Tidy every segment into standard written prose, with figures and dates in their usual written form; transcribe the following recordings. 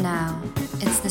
And now, it's the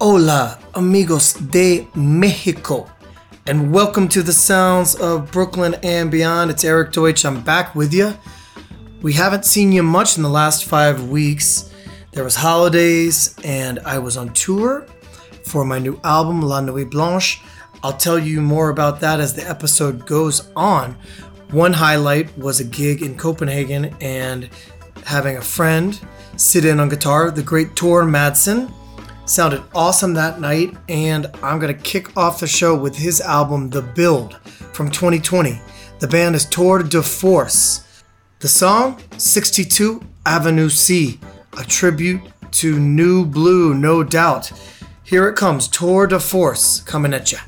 Hola amigos de Mexico, and welcome to the sounds of Brooklyn and beyond. It's Eric Deutsch. I'm back with you. We haven't seen you much in the last 5 weeks. There was holidays and I was on tour for my new album, La Nuit Blanche. I'll tell you more about that as the episode goes on. One highlight was a gig in Copenhagen and having a friend sit in on guitar, the great Thor Madsen. Sounded awesome that night, and I'm going to kick off the show with his album, The Build, from 2020. The band is Tour de Force. The song, 62 Avenue C, a tribute to New Blue, no doubt. Here it comes, Tour de Force, coming at ya.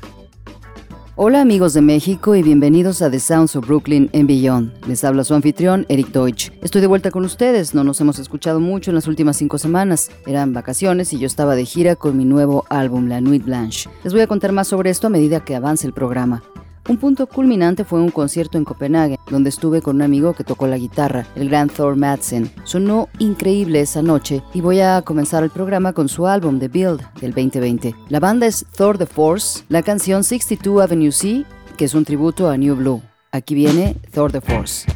Hola amigos de México y bienvenidos a The Sounds of Brooklyn and Beyond. Les habla su anfitrión, Eric Deutsch. Estoy de vuelta con ustedes, no nos hemos escuchado mucho en las últimas 5 semanas. Eran vacaciones y yo estaba de gira con mi nuevo álbum, La Nuit Blanche. Les voy a contar más sobre esto a medida que avance el programa. Un punto culminante fue un concierto en Copenhague, donde estuve con un amigo que tocó la guitarra, el gran Thor Madsen. Sonó increíble esa noche y voy a comenzar el programa con su álbum The Build del 2020. La banda es Tour de Force, la canción 62 Avenue C, que es un tributo a New Blue. Aquí viene Tour de Force.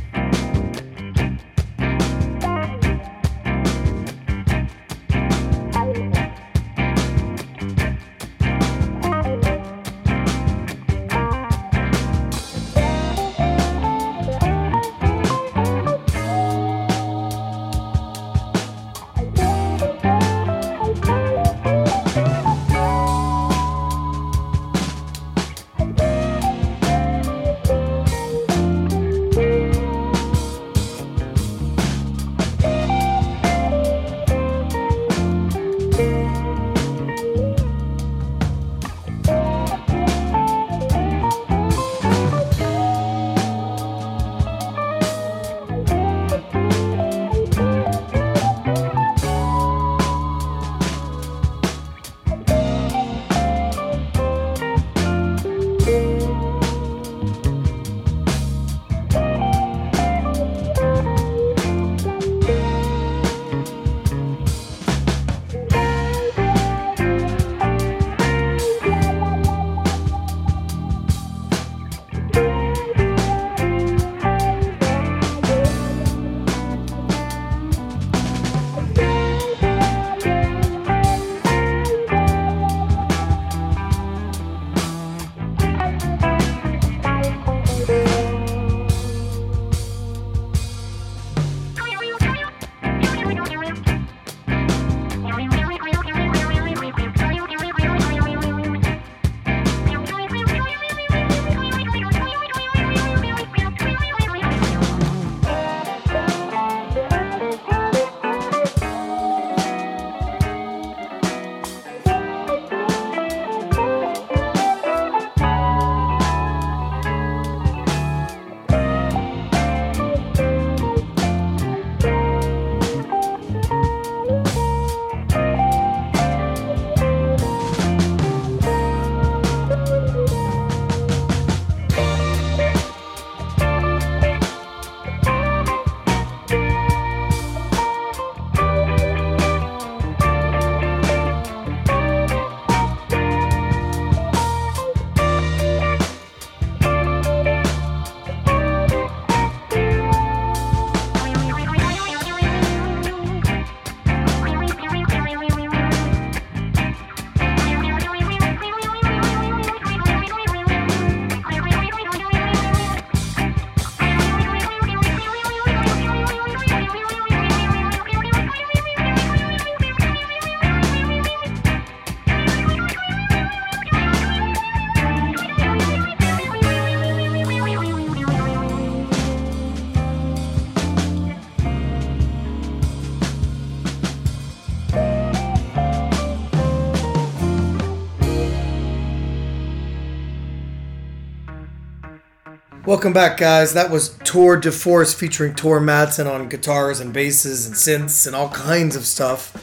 Welcome back, guys. That was Tour de Force featuring Thor Madsen on guitars and basses and synths and all kinds of stuff.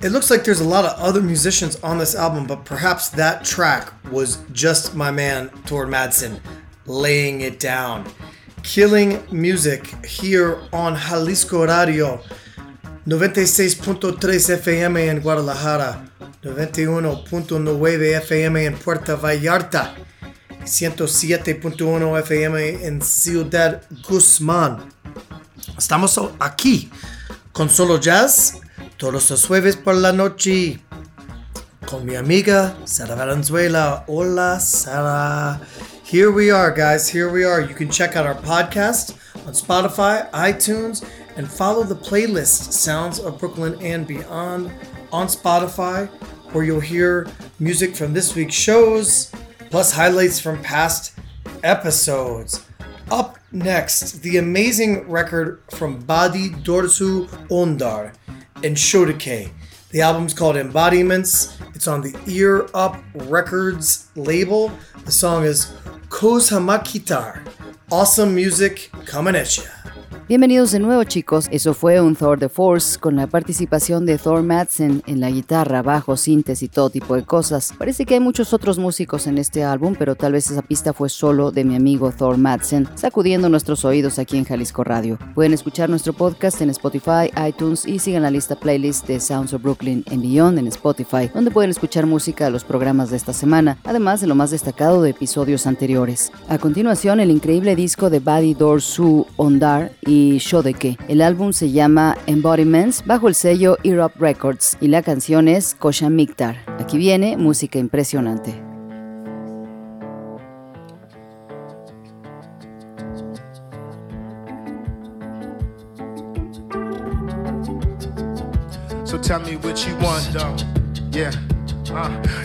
It looks like there's a lot of other musicians on this album, but perhaps that track was just my man Thor Madsen laying it down. Killing music here on Jalisco Radio, 96.3 FM in Guadalajara, 91.9 FM in Puerto Vallarta, 107.1 FM en Ciudad Guzmán. Estamos aquí con Solo Jazz todos los jueves por la noche con mi amiga Sara Valenzuela. Hola, Sara. Here we are, guys. Here we are. You can check out our podcast on Spotify, iTunes, and follow the playlist Sounds of Brooklyn and Beyond on Spotify, where you'll hear music from this week's shows, plus highlights from past episodes. Up next, the amazing record from Bady-Dorzhu Ondar and Shodike. The album's called Embodiments. It's on the Ear Up Records label. The song is Koz Hamakitar. Awesome music coming at ya. Bienvenidos de nuevo, chicos. Eso fue un Thor de Force con la participación de Thor Madsen en la guitarra, bajo, síntesis y todo tipo de cosas. Parece que hay muchos otros músicos en este álbum, pero tal vez esa pista fue solo de mi amigo Thor Madsen, sacudiendo nuestros oídos aquí en Jalisco Radio. Pueden escuchar nuestro podcast en Spotify, iTunes y sigan la lista playlist de Sounds of Brooklyn and Beyond en Spotify, donde pueden escuchar música de los programas de esta semana, además de lo más destacado de episodios anteriores. A continuación, el increíble disco de Bady-Dorzhu Ondar y Shodike. El álbum se llama Embodiments bajo el sello Ear Up Records y la canción es Koz Hamakitar. Aquí viene música impresionante. So tell me what you want, though. Yeah.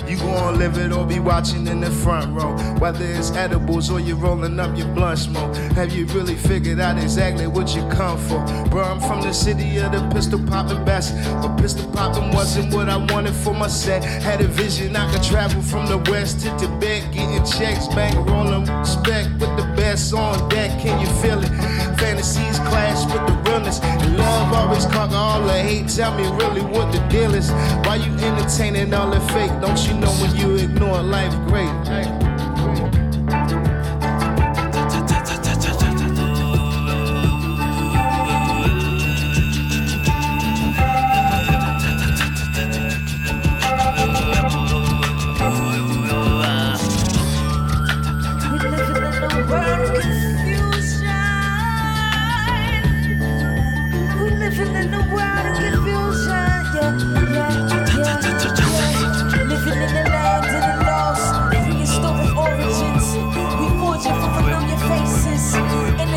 You gon' live it or be watching in the front row. Whether it's edibles or you're rolling up your blunt smoke, have you really figured out exactly what you come for? Bro, I'm from the city of the pistol poppin' best, but pistol poppin' wasn't what I wanted for my set. Had a vision I could travel from the west to Tibet, getting checks, bang rollin' spec with the best on deck. Can you feel it? Fantasies clash with the realness, and love always conquer all the hate. Tell me really what the deal is. Why you entertaining all the fake? Don't you know when you ignore life great?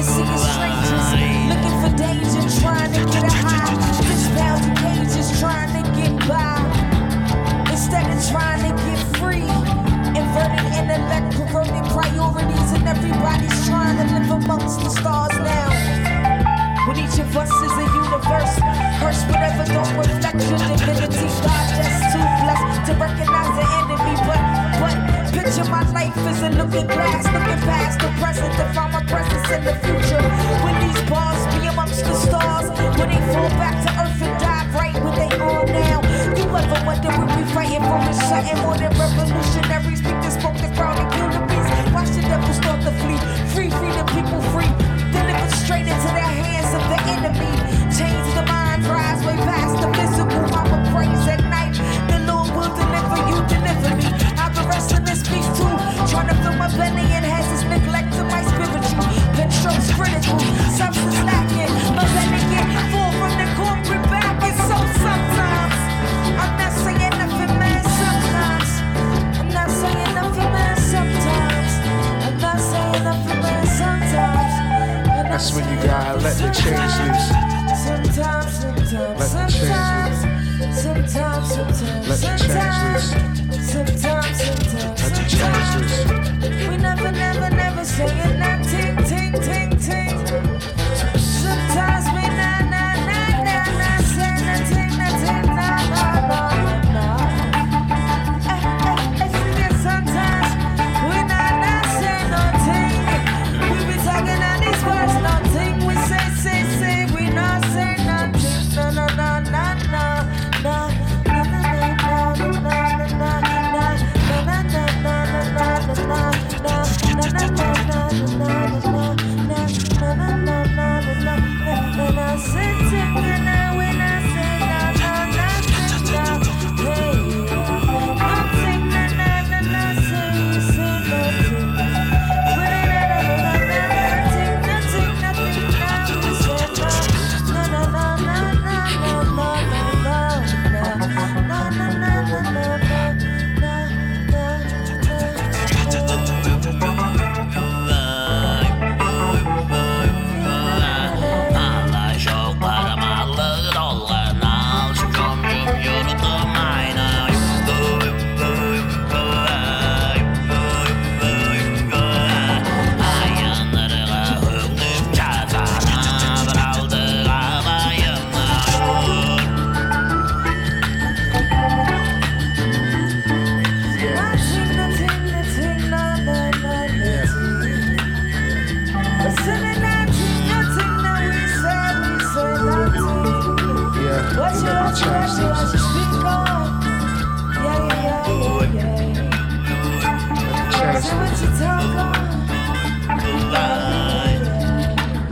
Sometimes I'm not saying nothing, man, sometimes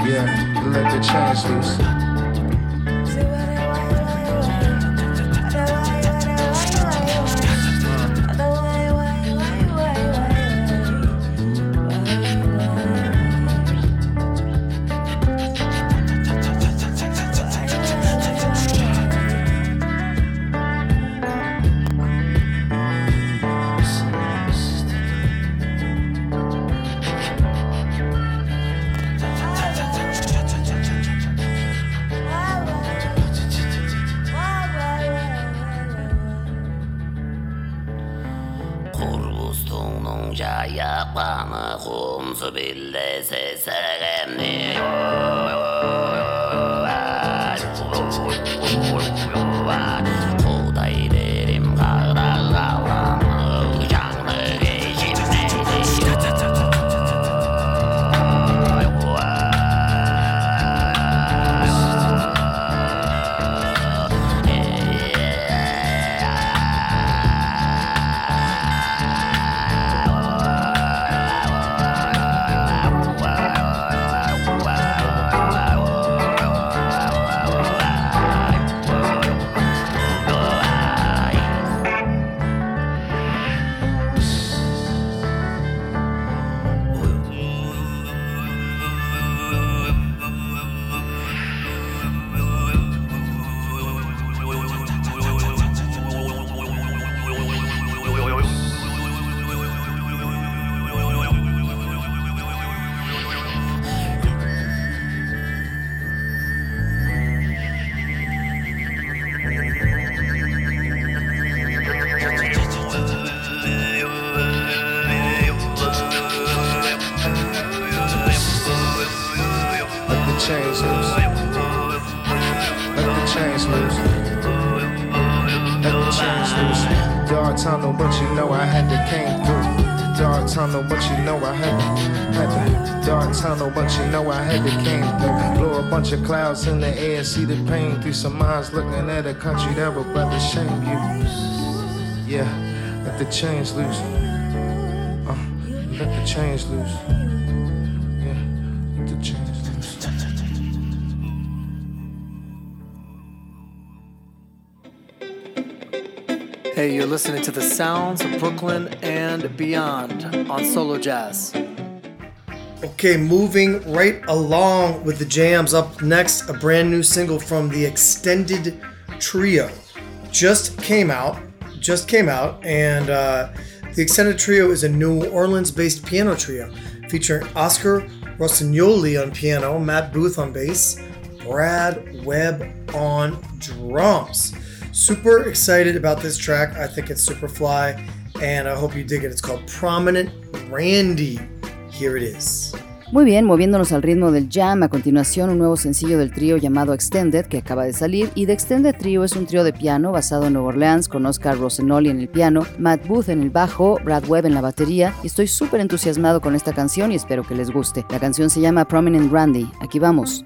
Yeah, let the chains loose. Clouds in the air, see the pain through some eyes, looking at a country that would rather shame you. Yeah, let the chains loose. Let the chains loose. Yeah, let the chains loose. Hey, you're listening to the sounds of Brooklyn and beyond on Solo Jazz. Okay, moving right along with the jams. Up next, a brand new single from the Extended Trio. Just came out, and the Extended Trio is a New Orleans-based piano trio featuring Oscar Rossignoli on piano, Matt Booth on bass, Brad Webb on drums. Super excited about this track. I think it's super fly, and I hope you dig it. It's called Prominent Randy. Here it is. Muy bien, moviéndonos al ritmo del jam, a continuación un nuevo sencillo del trío llamado Extended que acaba de salir, y The Extended Trio es un trío de piano basado en Nueva Orleans con Oscar Rossignoli en el piano, Matt Booth en el bajo, Brad Webb en la batería, y estoy súper entusiasmado con esta canción y espero que les guste. La canción se llama Prominent Randy. Aquí vamos.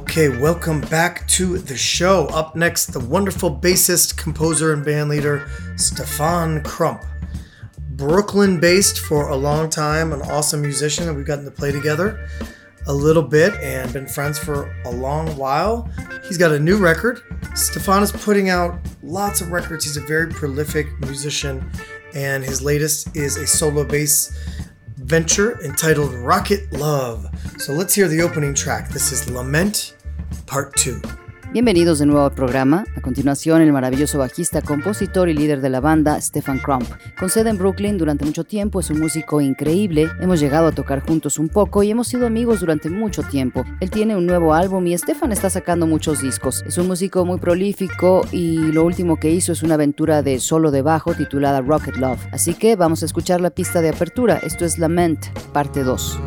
Okay, welcome back to the show. Up next, the wonderful bassist, composer, and bandleader Stephan Crump. Brooklyn-based for a long time, an awesome musician that we've gotten to play together a little bit and been friends for a long while. He's got a new record. Stephan is putting out lots of records. He's a very prolific musician, and his latest is a solo bass venture entitled Rocket Love. So let's hear the opening track. This is Lament, Part 2. Bienvenidos de nuevo al programa. A continuación, el maravilloso bajista, compositor y líder de la banda, Stephan Crump. Con sede en Brooklyn durante mucho tiempo, es un músico increíble. Hemos llegado a tocar juntos un poco y hemos sido amigos durante mucho tiempo. Él tiene un nuevo álbum y Stephan está sacando muchos discos. Es un músico muy prolífico y lo último que hizo es una aventura de solo de bajo titulada Rocket Love. Así que vamos a escuchar la pista de apertura. Esto es Lament, parte 2.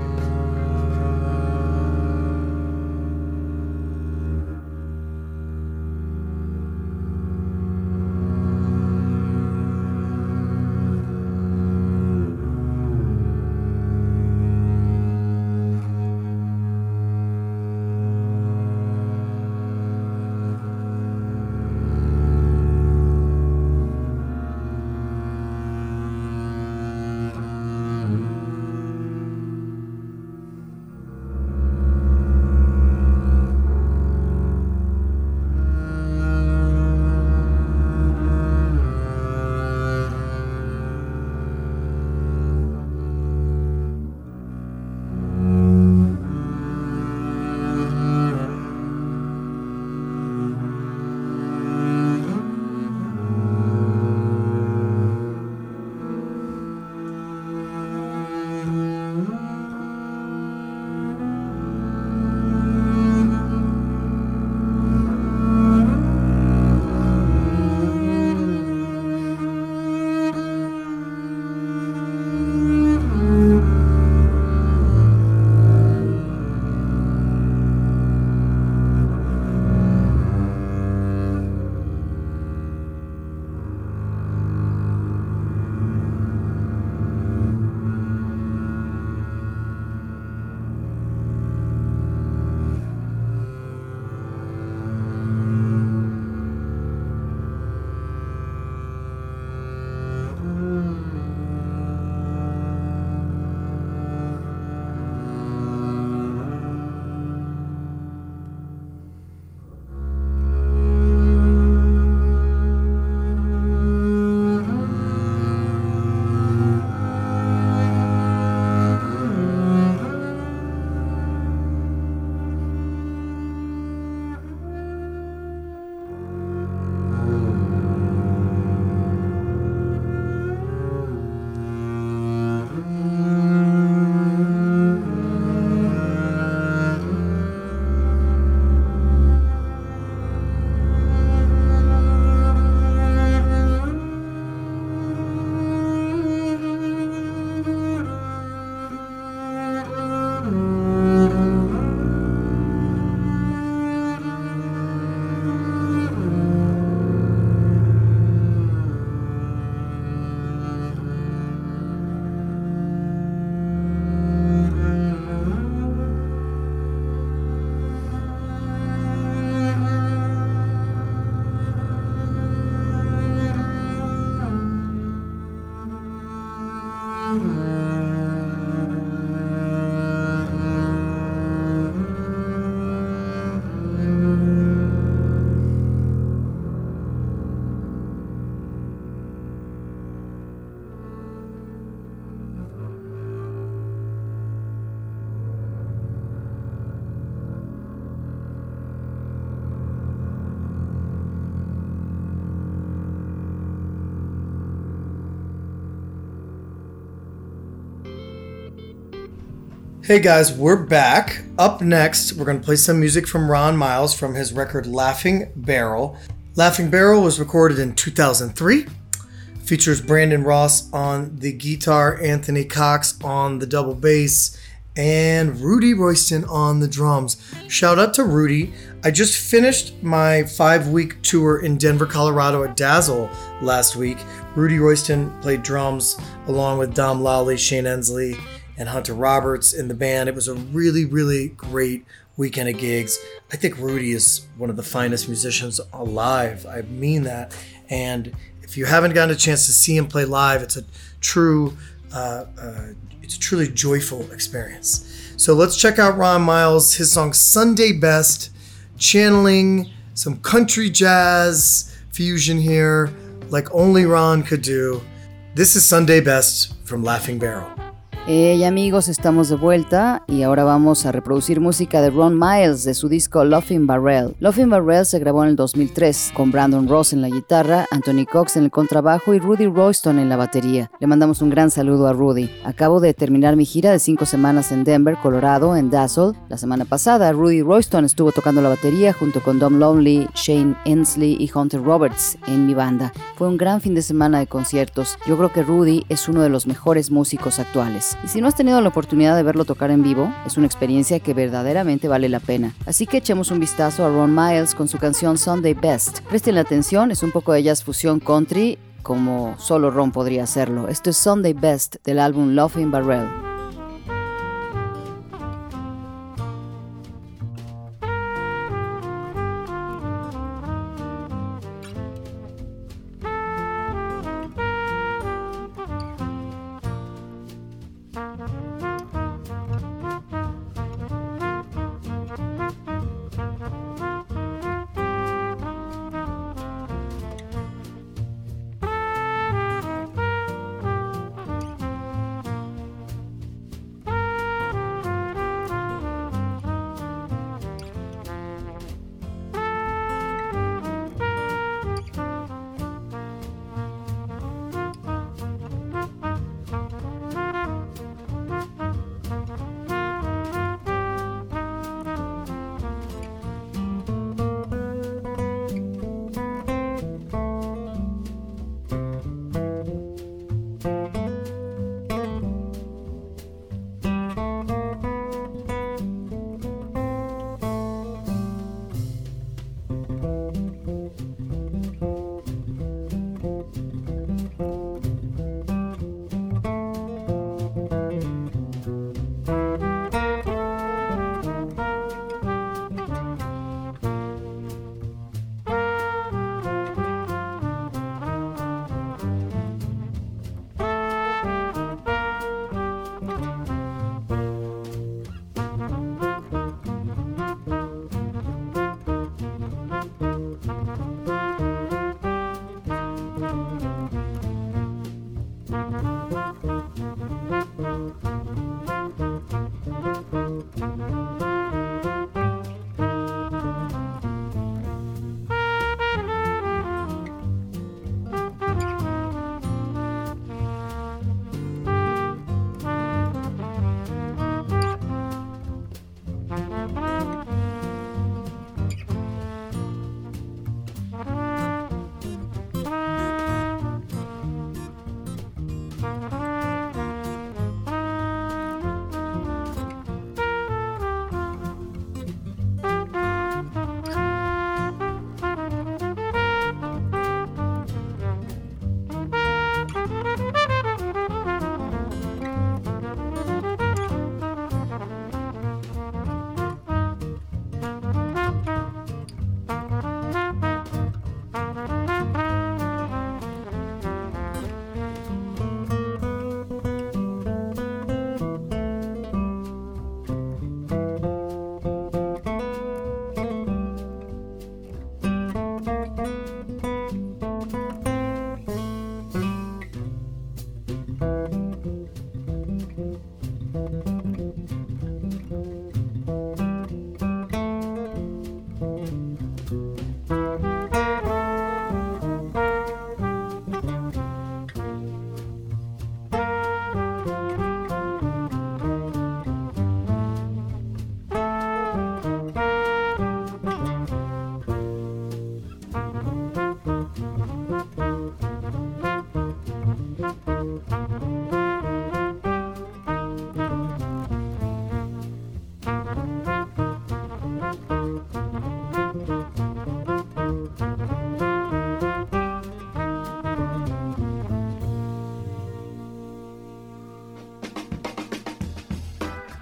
Hey guys, we're back. Up next, we're going to play some music from Ron Miles from his record Laughing Barrel. Laughing Barrel was recorded in 2003. Features Brandon Ross on the guitar, Anthony Cox on the double bass, and Rudy Royston on the drums. Shout out to Rudy. I just finished my 5-week tour in Denver, Colorado at Dazzle last week. Rudy Royston played drums along with Dom Lowley, Shane Ensley, and Hunter Roberts in the band. It was a really, really great weekend of gigs. I think Rudy is one of the finest musicians alive. I mean that. And if you haven't gotten a chance to see him play live, it's a true, it's a truly joyful experience. So let's check out Ron Miles, his song Sunday Best, channeling some country jazz fusion here, like only Ron could do. This is Sunday Best from Laughing Barrel. Hey amigos, estamos de vuelta y ahora vamos a reproducir música de Ron Miles de su disco Laughing Barrel. Laughing Barrel se grabó en el 2003 con Brandon Ross en la guitarra, Anthony Cox en el contrabajo y Rudy Royston en la batería. Le mandamos un gran saludo a Rudy. Acabo de terminar mi gira de 5 semanas en Denver, Colorado, en Dazzle. La semana pasada, Rudy Royston estuvo tocando la batería junto con Dom Lowley, Shane Ensley y Hunter Roberts en mi banda. Fue un gran fin de semana de conciertos. Yo creo que Rudy es uno de los mejores músicos actuales. Y si no has tenido la oportunidad de verlo tocar en vivo, es una experiencia que verdaderamente vale la pena. Así que echemos un vistazo a Ron Miles con su canción Sunday Best. Presten la atención, es un poco de jazz fusión country, como solo Ron podría hacerlo. Esto es Sunday Best del álbum Laughing Barrel.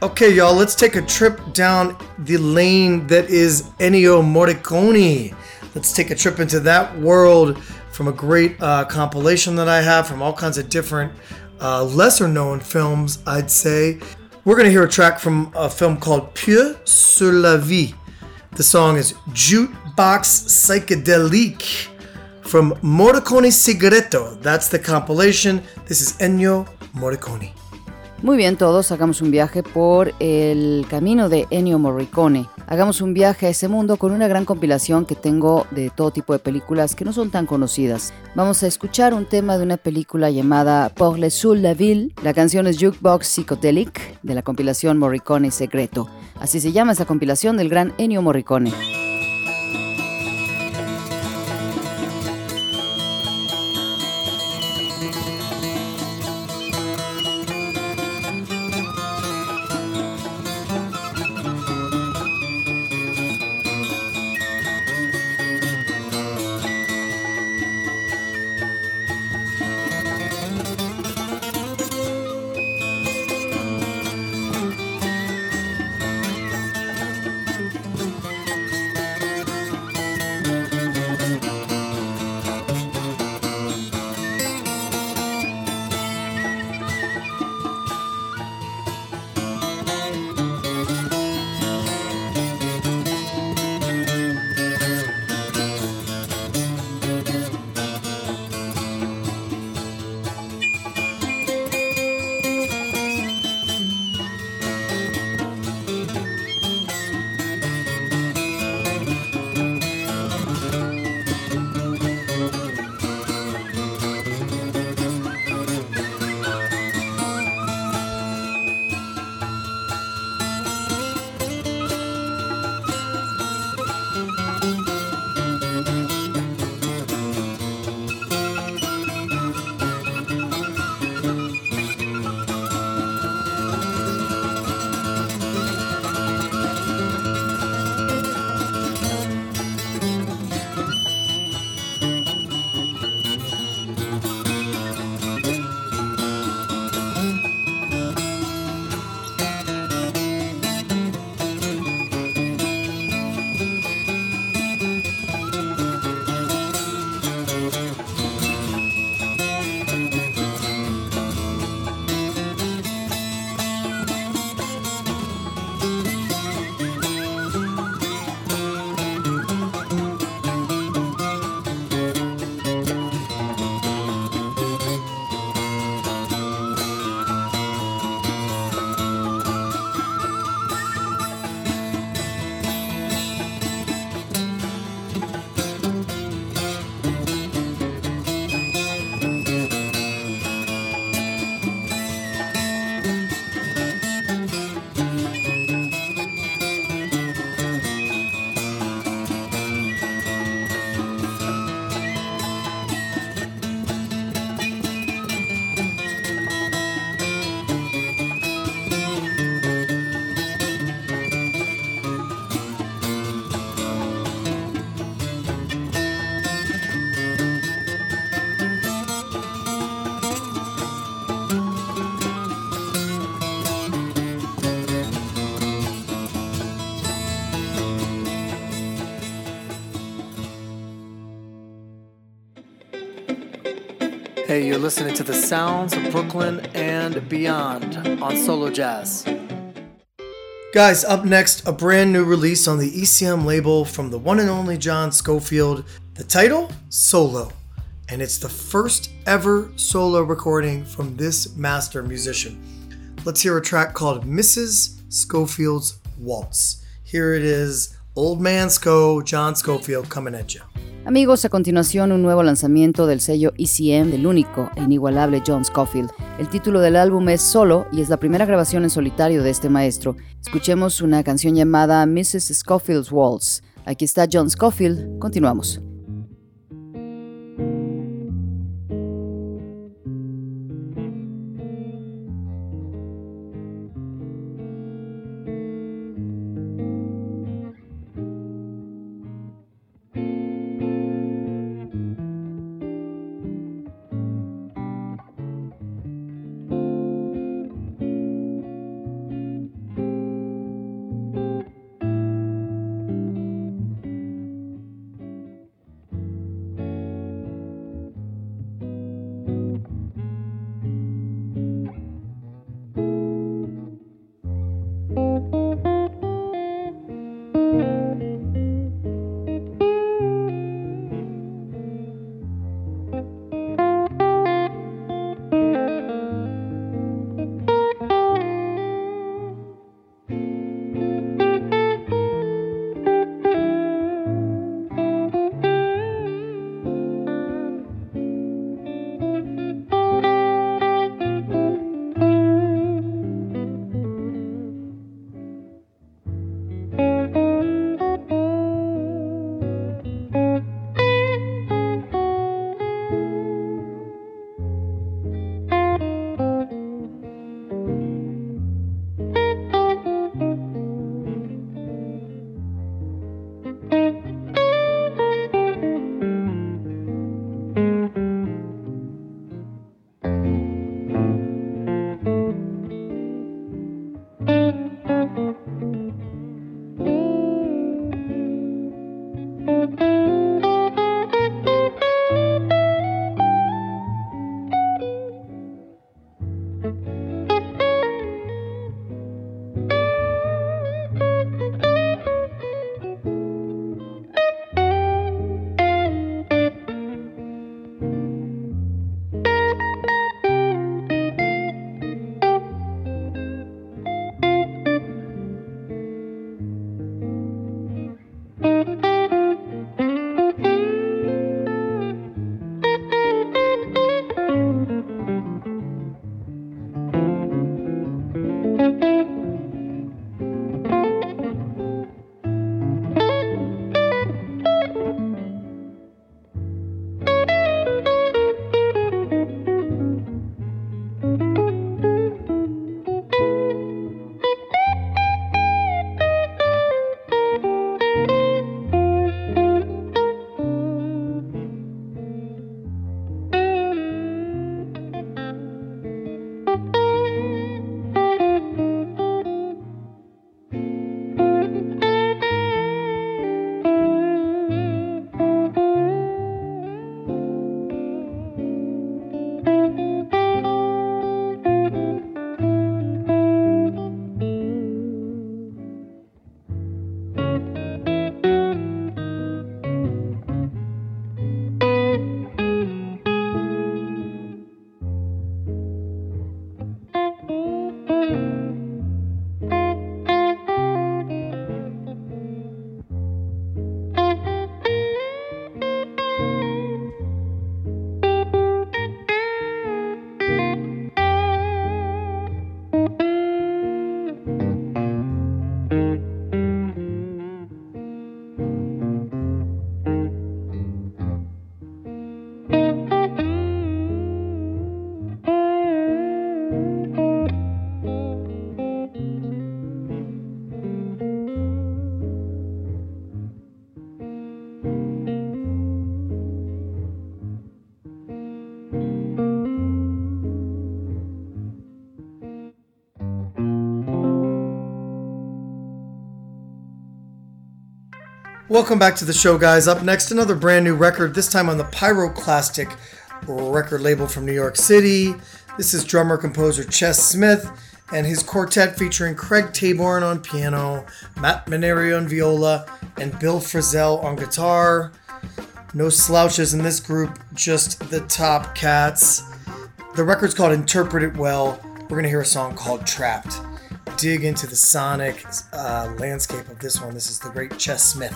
Okay, y'all, let's take a trip down the lane that is Ennio Morricone. Let's take a trip into that world from a great compilation that I have from all kinds of different lesser known films, I'd say. We're going to hear a track from a film called Pieux sur la Vie. The song is Jukebox Psychedelique from Morricone Cigaretto. That's the compilation. This is Ennio Morricone. Muy bien, todos hagamos un viaje por el camino de Ennio Morricone. Hagamos un viaje a ese mundo con una gran compilación que tengo de todo tipo de películas que no son tan conocidas. Vamos a escuchar un tema de una película llamada Pour le Soul la Ville. La canción es Jukebox Psychedelic de la compilación Morricone Secreto. Así se llama esa compilación del gran Ennio Morricone. Hey, you're listening to the sounds of Brooklyn and beyond on Solo Jazz. Guys, up next, a brand new release on the ECM label from the one and only John Scofield. The title, Solo. And it's the first ever solo recording from this master musician. Let's hear a track called Mrs. Scofield's Waltz. Here it is, Old Man Sco, John Scofield coming at you. Amigos, a continuación un nuevo lanzamiento del sello ECM del único e inigualable John Scofield. El título del álbum es Solo y es la primera grabación en solitario de este maestro. Escuchemos una canción llamada Mrs. Scofield's Waltz. Aquí está John Scofield, continuamos. Welcome back to the show, guys. Up next, another brand new record, this time on the Pyroclastic record label from New York City. This is drummer-composer Ches Smith and his quartet featuring Craig Taborn on piano, Matt Maneri on viola, and Bill Frisell on guitar. No slouches in this group, just the top cats. The record's called Interpret It Well. We're going to hear a song called Trapped. Dig into the sonic landscape of this one. This is the great Ches Smith.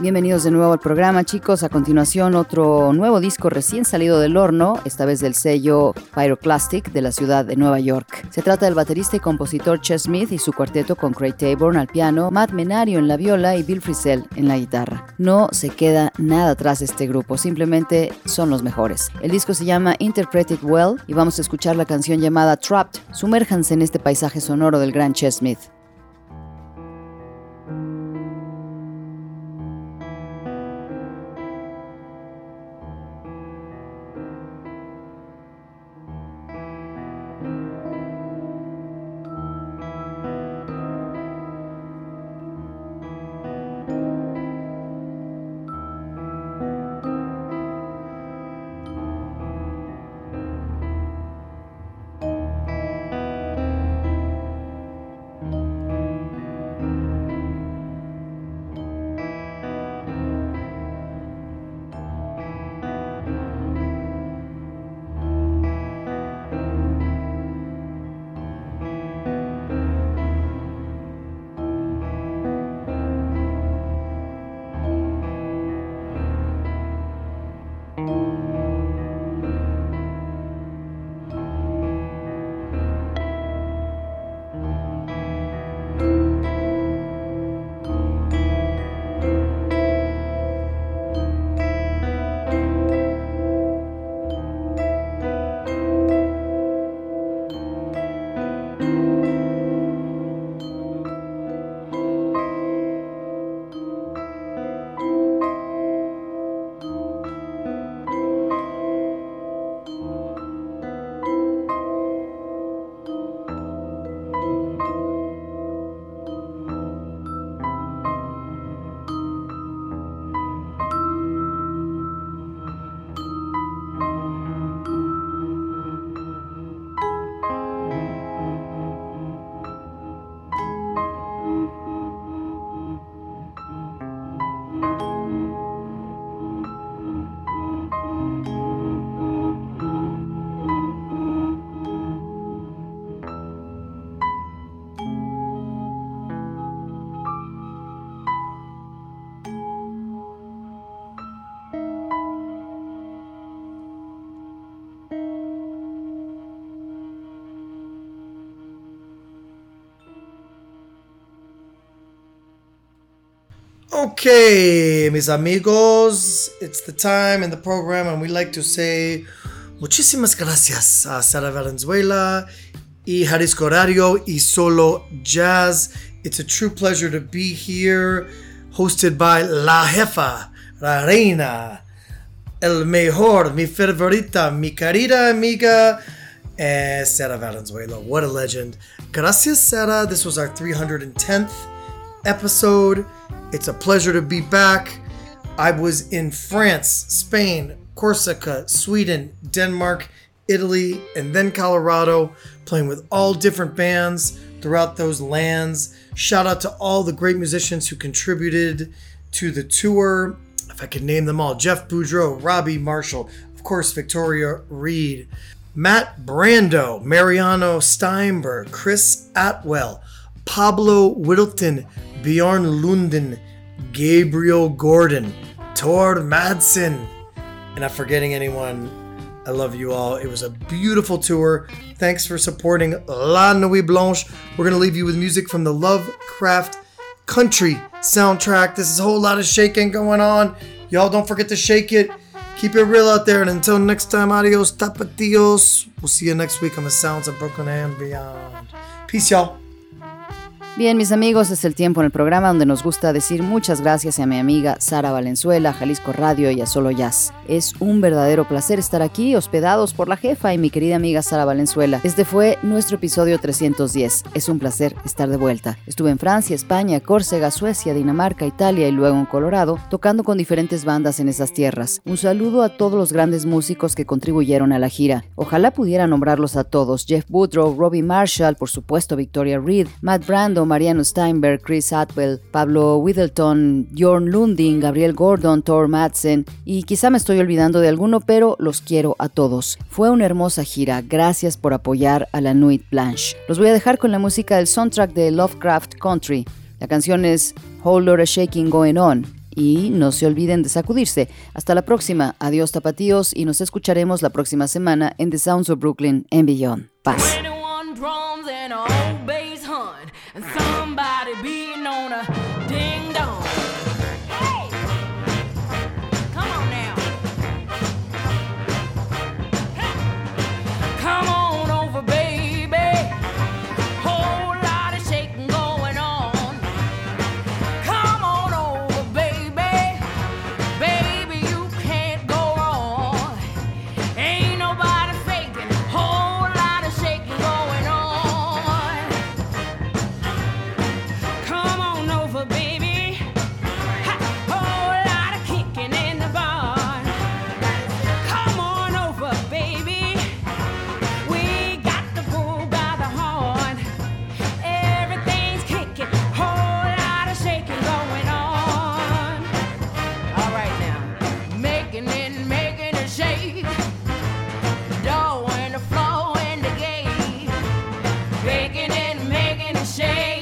Bienvenidos de nuevo al programa, chicos. A continuación, otro nuevo disco recién salido del horno, esta vez del sello Pyroclastic de la ciudad de Nueva York. Se trata del baterista y compositor Ches Smith y su cuarteto con Craig Taborn al piano, Matt Menario en la viola y Bill Frisell en la guitarra. No se queda nada atrás este grupo, simplemente son los mejores. El disco se llama Interpret It Well y vamos a escuchar la canción llamada Trapped. Sumérjanse en este paisaje sonoro del gran Ches Smith. Okay, mis amigos, it's the time in the program, and we like to say muchísimas gracias a Sara Valenzuela y Jalisco Radio y Solo Jazz. It's a true pleasure to be here, hosted by La Jefa, La Reina, El Mejor, Mi Favorita, Mi Querida Amiga, Sara Valenzuela. What a legend. Gracias, Sara. This was our 310th episode. It's a pleasure to be back. I was in France, Spain, Corsica, Sweden, Denmark, Italy, and then Colorado, playing with all different bands throughout those lands. Shout out to all the great musicians who contributed to the tour. If I could name them all: Jeff Boudreau, Robbie Marshall, of course, Victoria Reed, Matt Brando, Mariano Steinberg, Chris Atwell, Pablo Whittleton, Bjorn Lunden, Gabriel Gordon, Thor Madsen, and I'm forgetting anyone. I love you all. It was a beautiful tour. Thanks for supporting La Nuit Blanche. We're going to leave you with music from the Lovecraft Country soundtrack. This is a whole lot of shaking going on. Y'all don't forget to shake it. Keep it real out there. And until next time, adios, tapatios. We'll see you next week on the Sounds of Brooklyn and beyond. Peace, y'all. Bien, mis amigos, es el tiempo en el programa donde nos gusta decir muchas gracias a mi amiga Sara Valenzuela, Jalisco Radio y a Solo Jazz. Es un verdadero placer estar aquí, hospedados por la jefa y mi querida amiga Sara Valenzuela. Este fue nuestro episodio 310. Es un placer estar de vuelta. Estuve en Francia, España, Córcega, Suecia, Dinamarca, Italia y luego en Colorado, tocando con diferentes bandas en esas tierras. Un saludo a todos los grandes músicos que contribuyeron a la gira. Ojalá pudiera nombrarlos a todos: Jeff Boudreau, Robbie Marshall, por supuesto Victoria Reed, Matt Brando, Mariano Steinberg, Chris Atwell, Pablo Whittleton, Bjorn Lundin, Gabriel Gordon, Thor Madsen, y quizá me estoy olvidando de alguno, pero los quiero a todos. Fue una hermosa gira. Gracias por apoyar a La Nuit Blanche. Los voy a dejar con la música del soundtrack de Lovecraft Country. La canción es Whole Lotta Shaking Going On. Y no se olviden de sacudirse. Hasta la próxima. Adiós, tapatíos, y nos escucharemos la próxima semana en The Sounds of Brooklyn and Beyond. Paz. And somebody beating on a ding-dong. Hey! Come on now. Hey! Come on over, baby. Whole lot of shaking going on. Come on over, baby. Baby, you can't go wrong. Ain't nobody faking. Whole lot of shaking going on. Baby, ha, whole lot of kicking in the barn. Come on over, baby. We got the bull by the horn. Everything's kicking, whole lot of shaking going on. All right now, making it shake. Door and the floor and the gate, making it shake.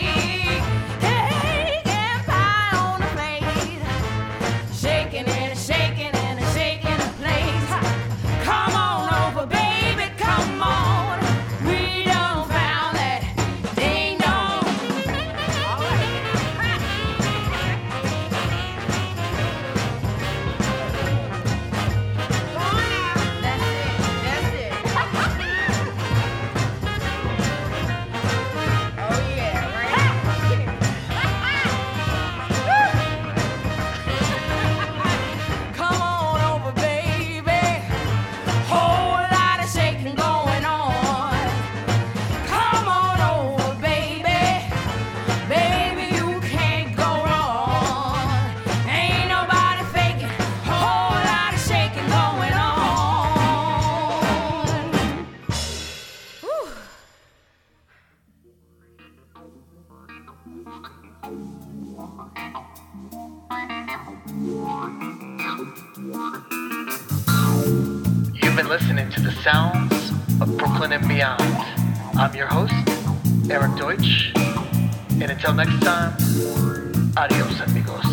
Sounds of Brooklyn and beyond. I'm your host, Eric Deutsch, and until next time, adios amigos.